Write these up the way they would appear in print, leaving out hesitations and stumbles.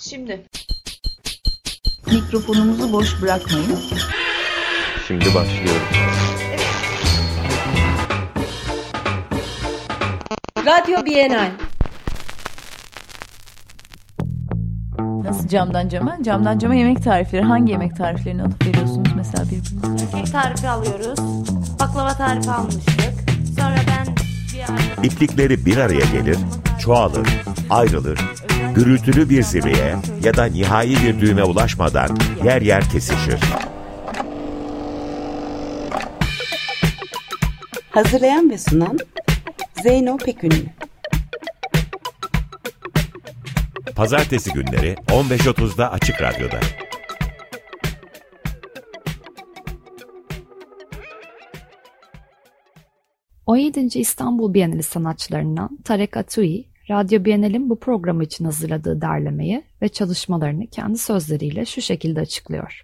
Şimdi. Mikrofonumuzu boş bırakmayın. Şimdi başlıyorum. Evet. Radyo Bienal. Nasıl camdan cama? Camdan cama yemek tarifleri. Hangi yemek tariflerini alıp veriyorsunuz mesela birbirine? Kek tarifi alıyoruz. Baklava tarifi almıştık. Sonra ben bir İplikleri bir araya gelir, çoğalır, ayrılır. Gürültülü bir zirveye ya da nihai bir düğüme ulaşmadan yer yer kesişir. Hazırlayan ve sunan Zeyno Pekün. Pazartesi günleri 15.30'da Açık Radyo'da. ...17. İstanbul Bienali sanatçılarından Tarek Atoui, Radyo Bienal'in bu programı için hazırladığı derlemeyi ve çalışmalarını kendi sözleriyle şu şekilde açıklıyor.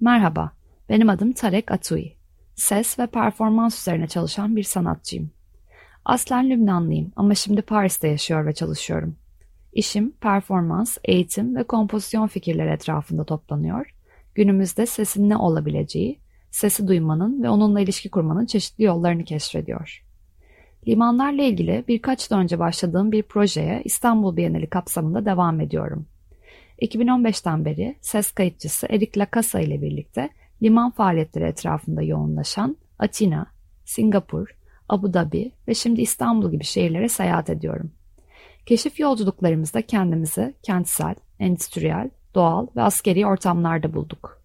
Merhaba, benim adım Tarek Atoui. Ses ve performans üzerine çalışan bir sanatçıyım. Aslen Lübnanlıyım ama şimdi Paris'te yaşıyor ve çalışıyorum. İşim, performans, eğitim ve kompozisyon fikirleri etrafında toplanıyor. Günümüzde sesin ne olabileceği, sesi duymanın ve onunla ilişki kurmanın çeşitli yollarını keşfediyor. Limanlarla ilgili birkaç yıl önce başladığım bir projeye İstanbul Bienali kapsamında devam ediyorum. 2015'ten beri ses kayıtçısı Éric La Casa ile birlikte liman faaliyetleri etrafında yoğunlaşan Atina, Singapur, Abu Dhabi ve şimdi İstanbul gibi şehirlere seyahat ediyorum. Keşif yolculuklarımızda kendimizi kentsel, endüstriyel, doğal ve askeri ortamlarda bulduk.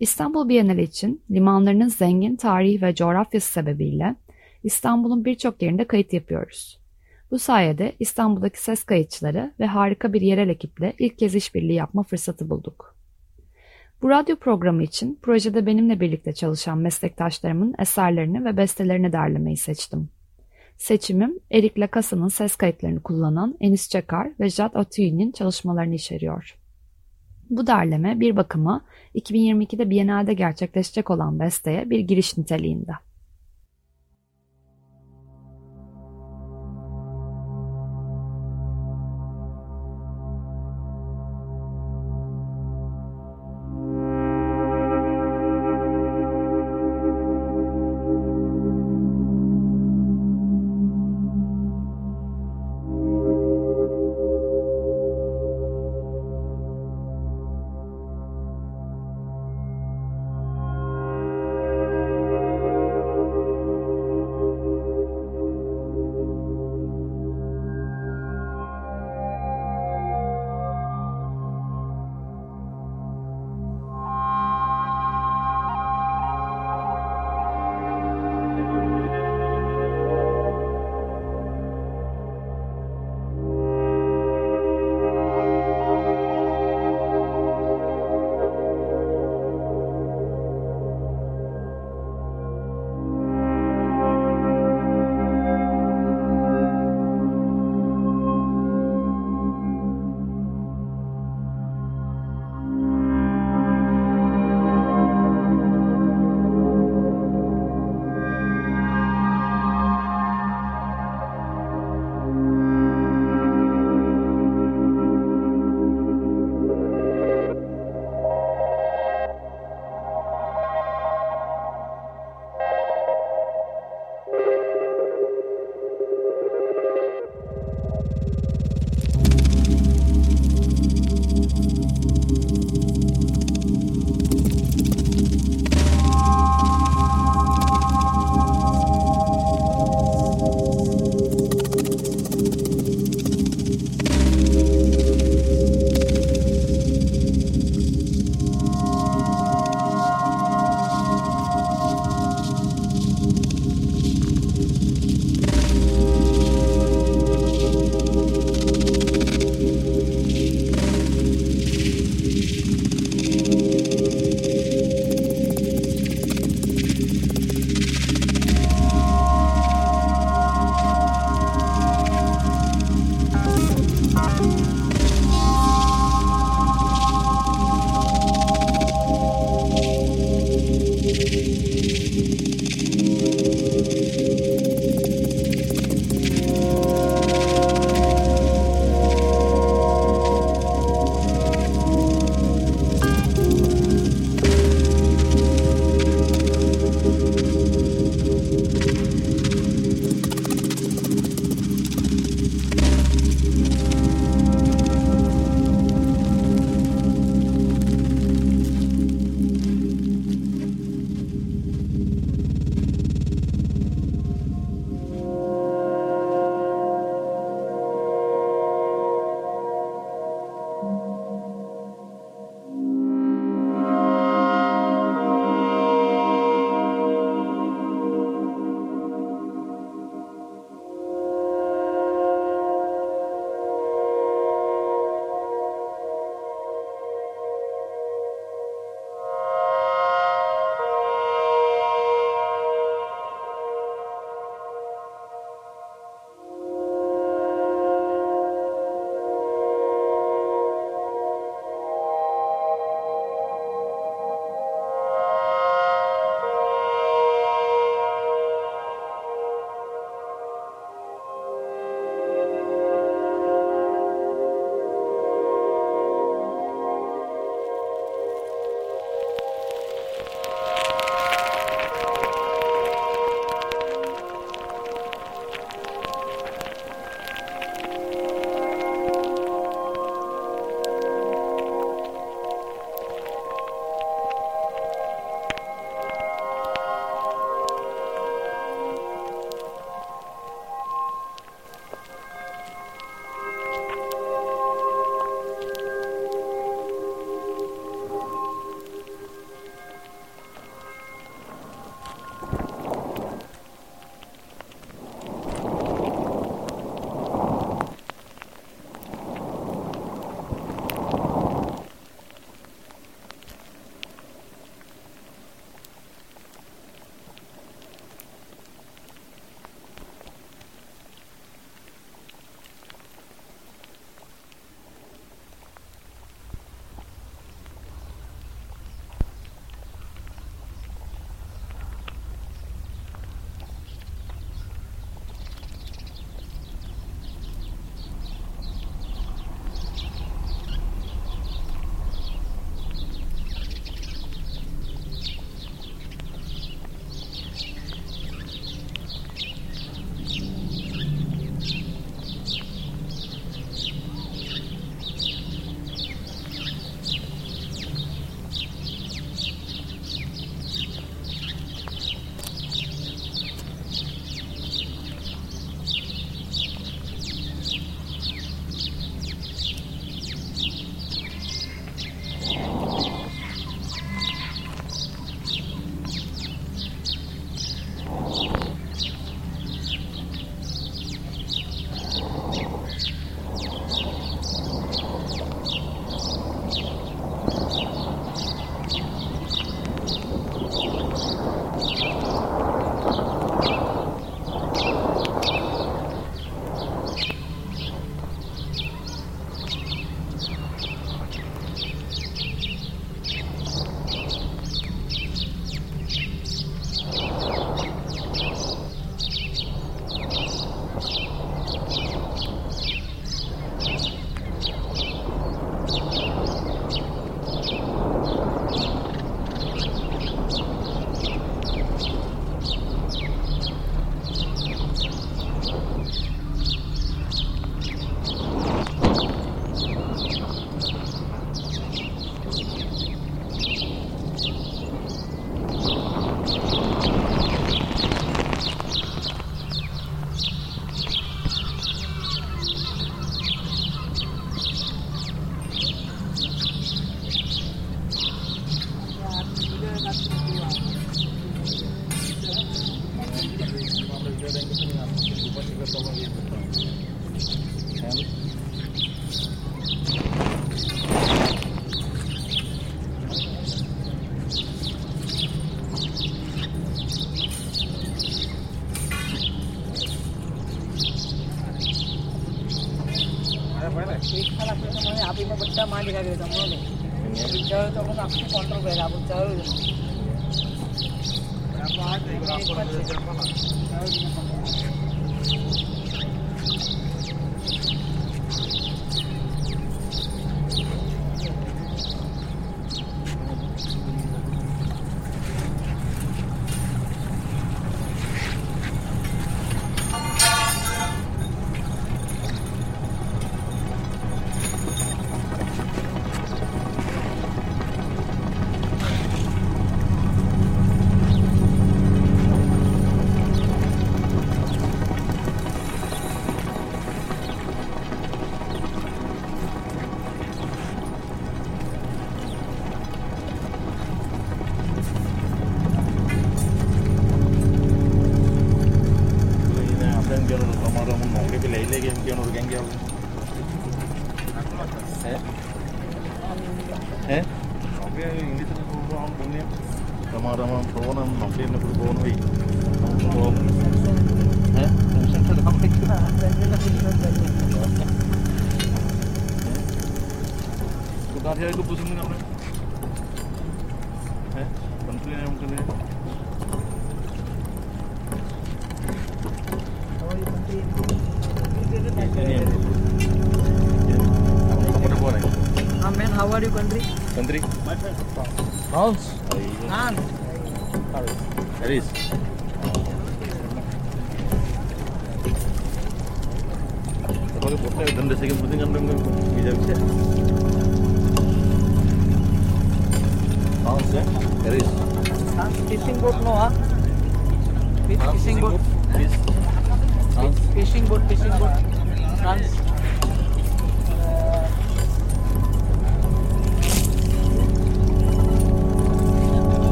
İstanbul Bienali için limanlarının zengin tarihi ve coğrafyası sebebiyle İstanbul'un birçok yerinde kayıt yapıyoruz. Bu sayede İstanbul'daki ses kayıtçıları ve harika bir yerel ekiple ilk kez işbirliği yapma fırsatı bulduk. Bu radyo programı için projede benimle birlikte çalışan meslektaşlarımın eserlerini ve bestelerini derlemeyi seçtim. Seçimim Éric La Casa'nın ses kayıtlarını kullanan Enis Çekar ve Jad Atü'nün çalışmalarını içeriyor. Bu derleme bir bakıma 2022'de Biennale'de gerçekleşecek olan besteye bir giriş niteliğinde.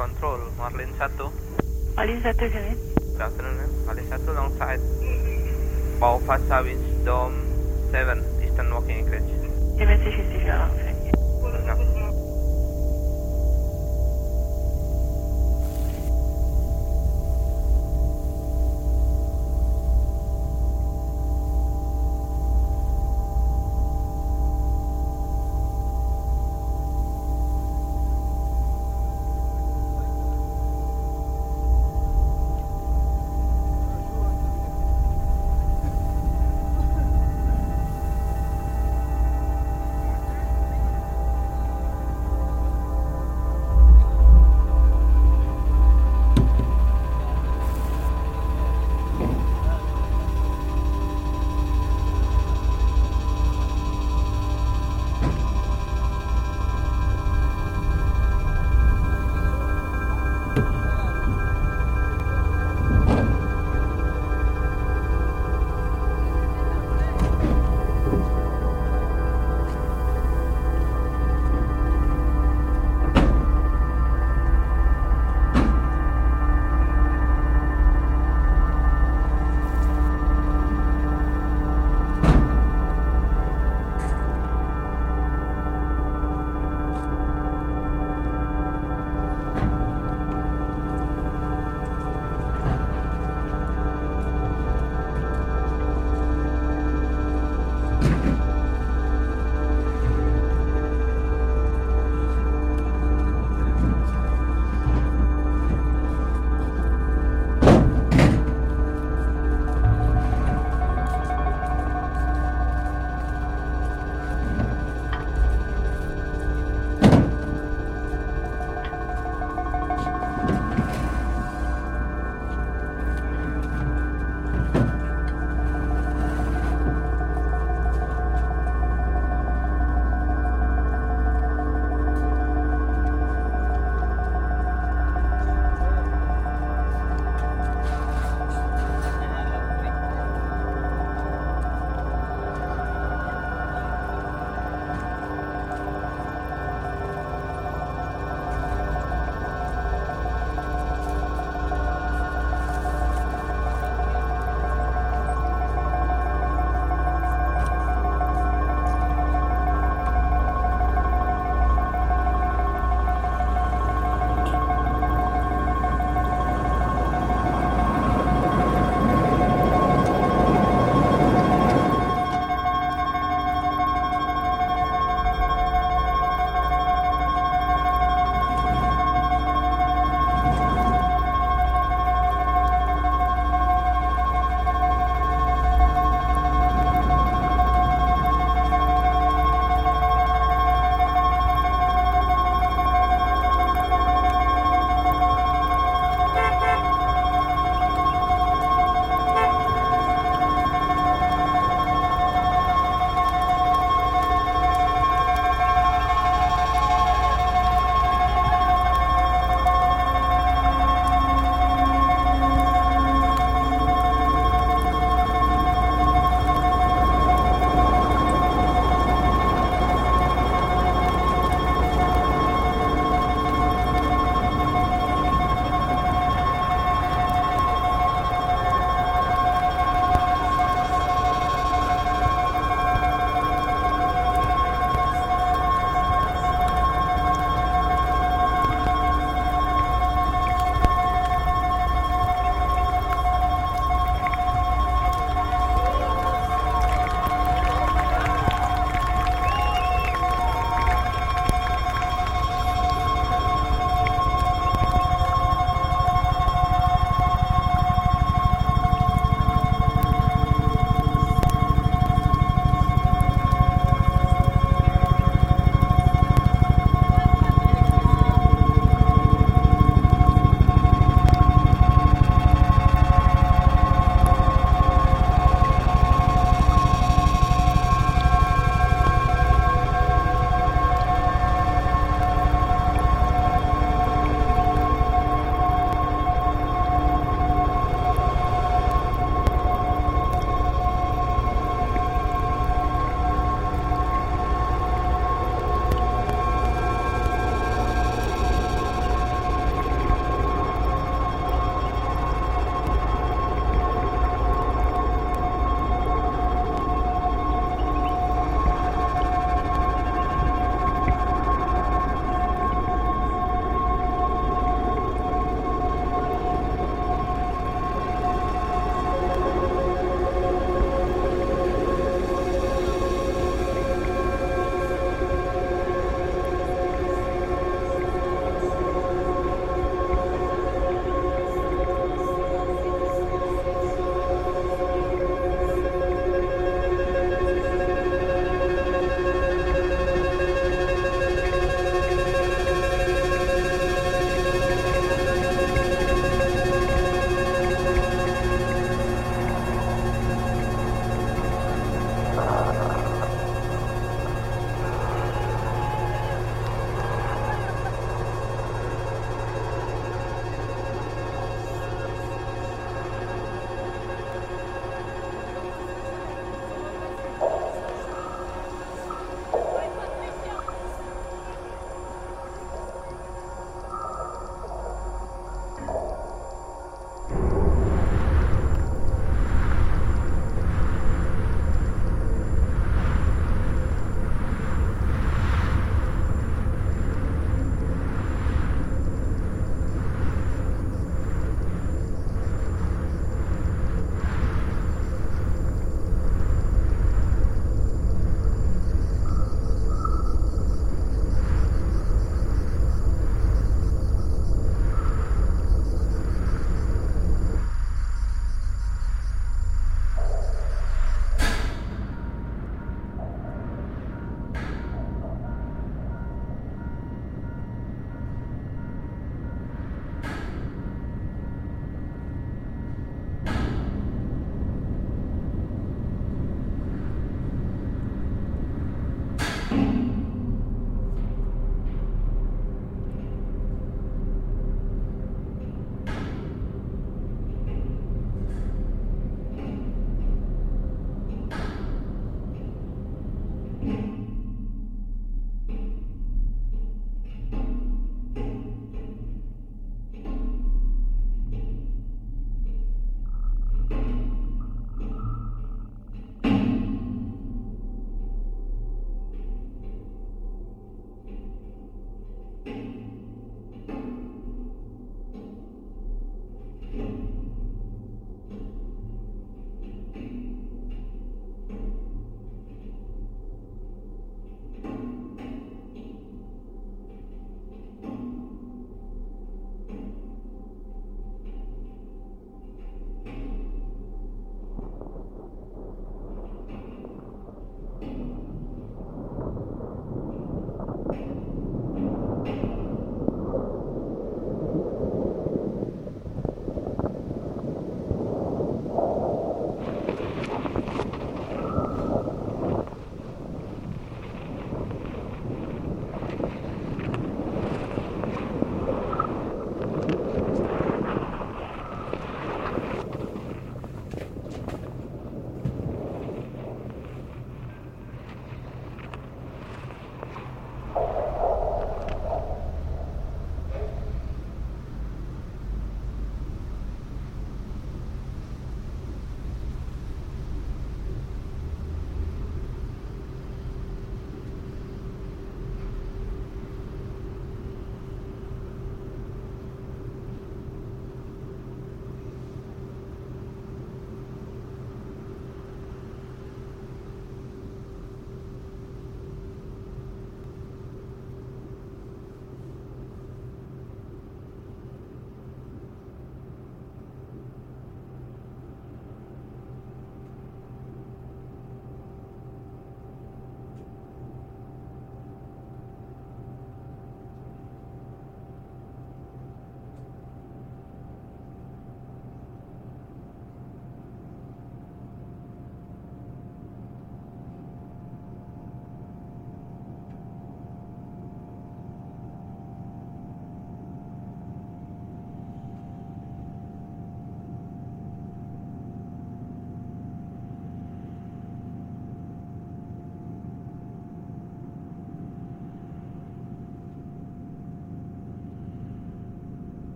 Control, Marlin 1. Marlin 1 is it? Good afternoon, Marlin 1 alongside Alpha Savage Dome 7, Eastern Walking Acreage. The message is still alongside.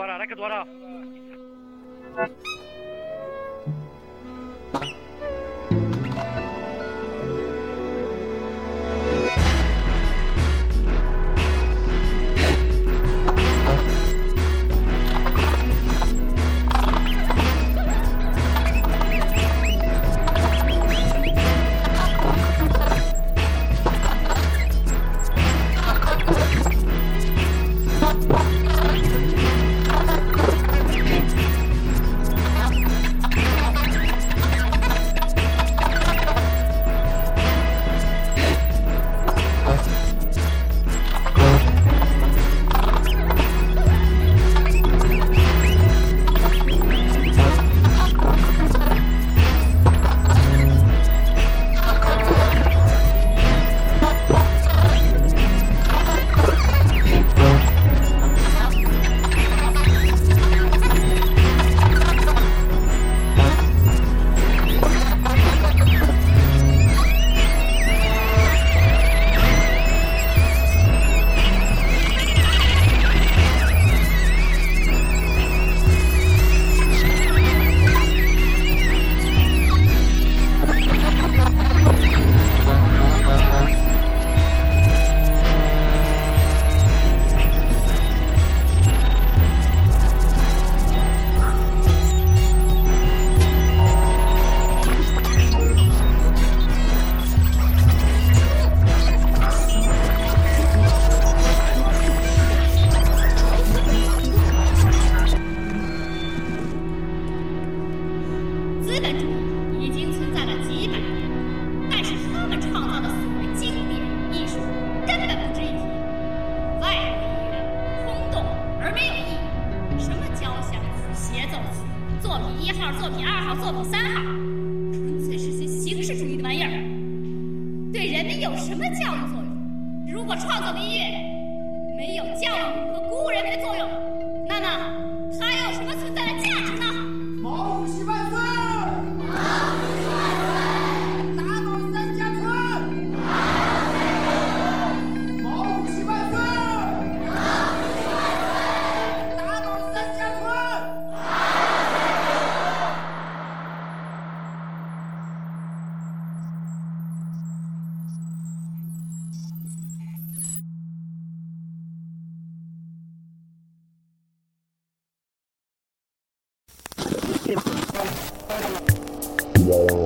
دوارا ركض وراه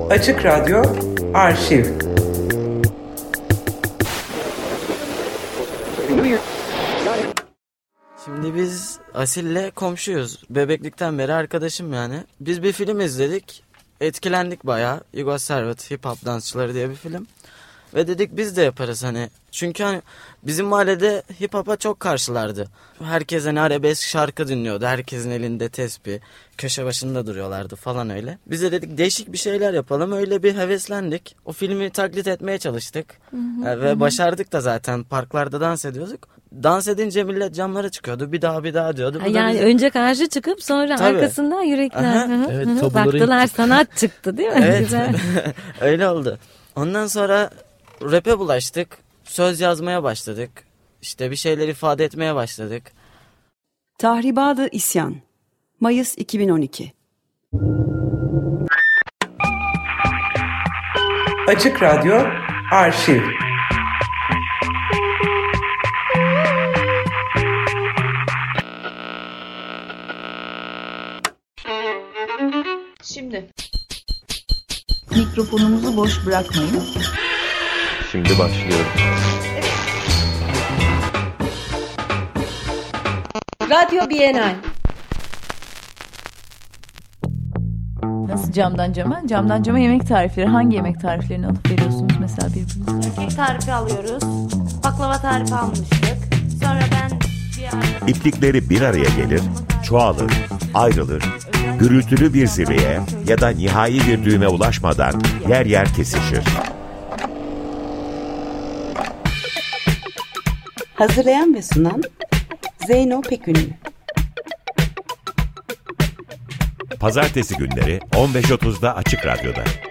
Açık Radyo Arşiv. Şimdi biz Asil'le komşuyuz. Bebeklikten beri arkadaşım yani. Biz bir film izledik. Etkilendik bayağı. Yugoslav Hip Hop Dansçıları diye bir film. Ve dedik biz de yaparız hani. Çünkü hani bizim mahallede hip hop'a çok karşılardı. Herkes hani arabesk şarkı dinliyordu. Herkesin elinde tespih. Köşe başında duruyorlardı falan öyle. Biz de dedik değişik bir şeyler yapalım. Öyle bir heveslendik. O filmi taklit etmeye çalıştık. Ve başardık da zaten. Parklarda dans ediyorduk. Dans edince millet camlara çıkıyordu. Bir daha diyordu. Yani önce karşı çıkıp sonra tabii. Arkasından yürekler. Evet, baktılar sanat çıktı değil mi? Evet. Güzel. Öyle oldu. Ondan sonra rap'e bulaştık. Söz yazmaya başladık. İşte bir şeyler ifade etmeye başladık. Tahribad-ı İsyan. Mayıs 2012. Açık Radyo Arşiv. Şimdi mikrofonunuzu boş bırakmayın. Şimdi başlıyorum. Evet. Radyo Bienal. Nasıl camdan cama? Camdan cama yemek tarifleri. Hangi yemek tariflerini alıp veriyorsunuz mesela birbirinize? Kek tarifi alıyoruz. Baklava tarifi almıştık. Sonra ben İplikleri bir araya gelir, çoğalır, ayrılır. Gürültülü bir zirveye ya da nihai bir düğüme ulaşmadan yer yer kesişir. Hazırlayan ve sunan Zeyno Pekün. Pazartesi günleri 15.30'da Açık Radyo'da.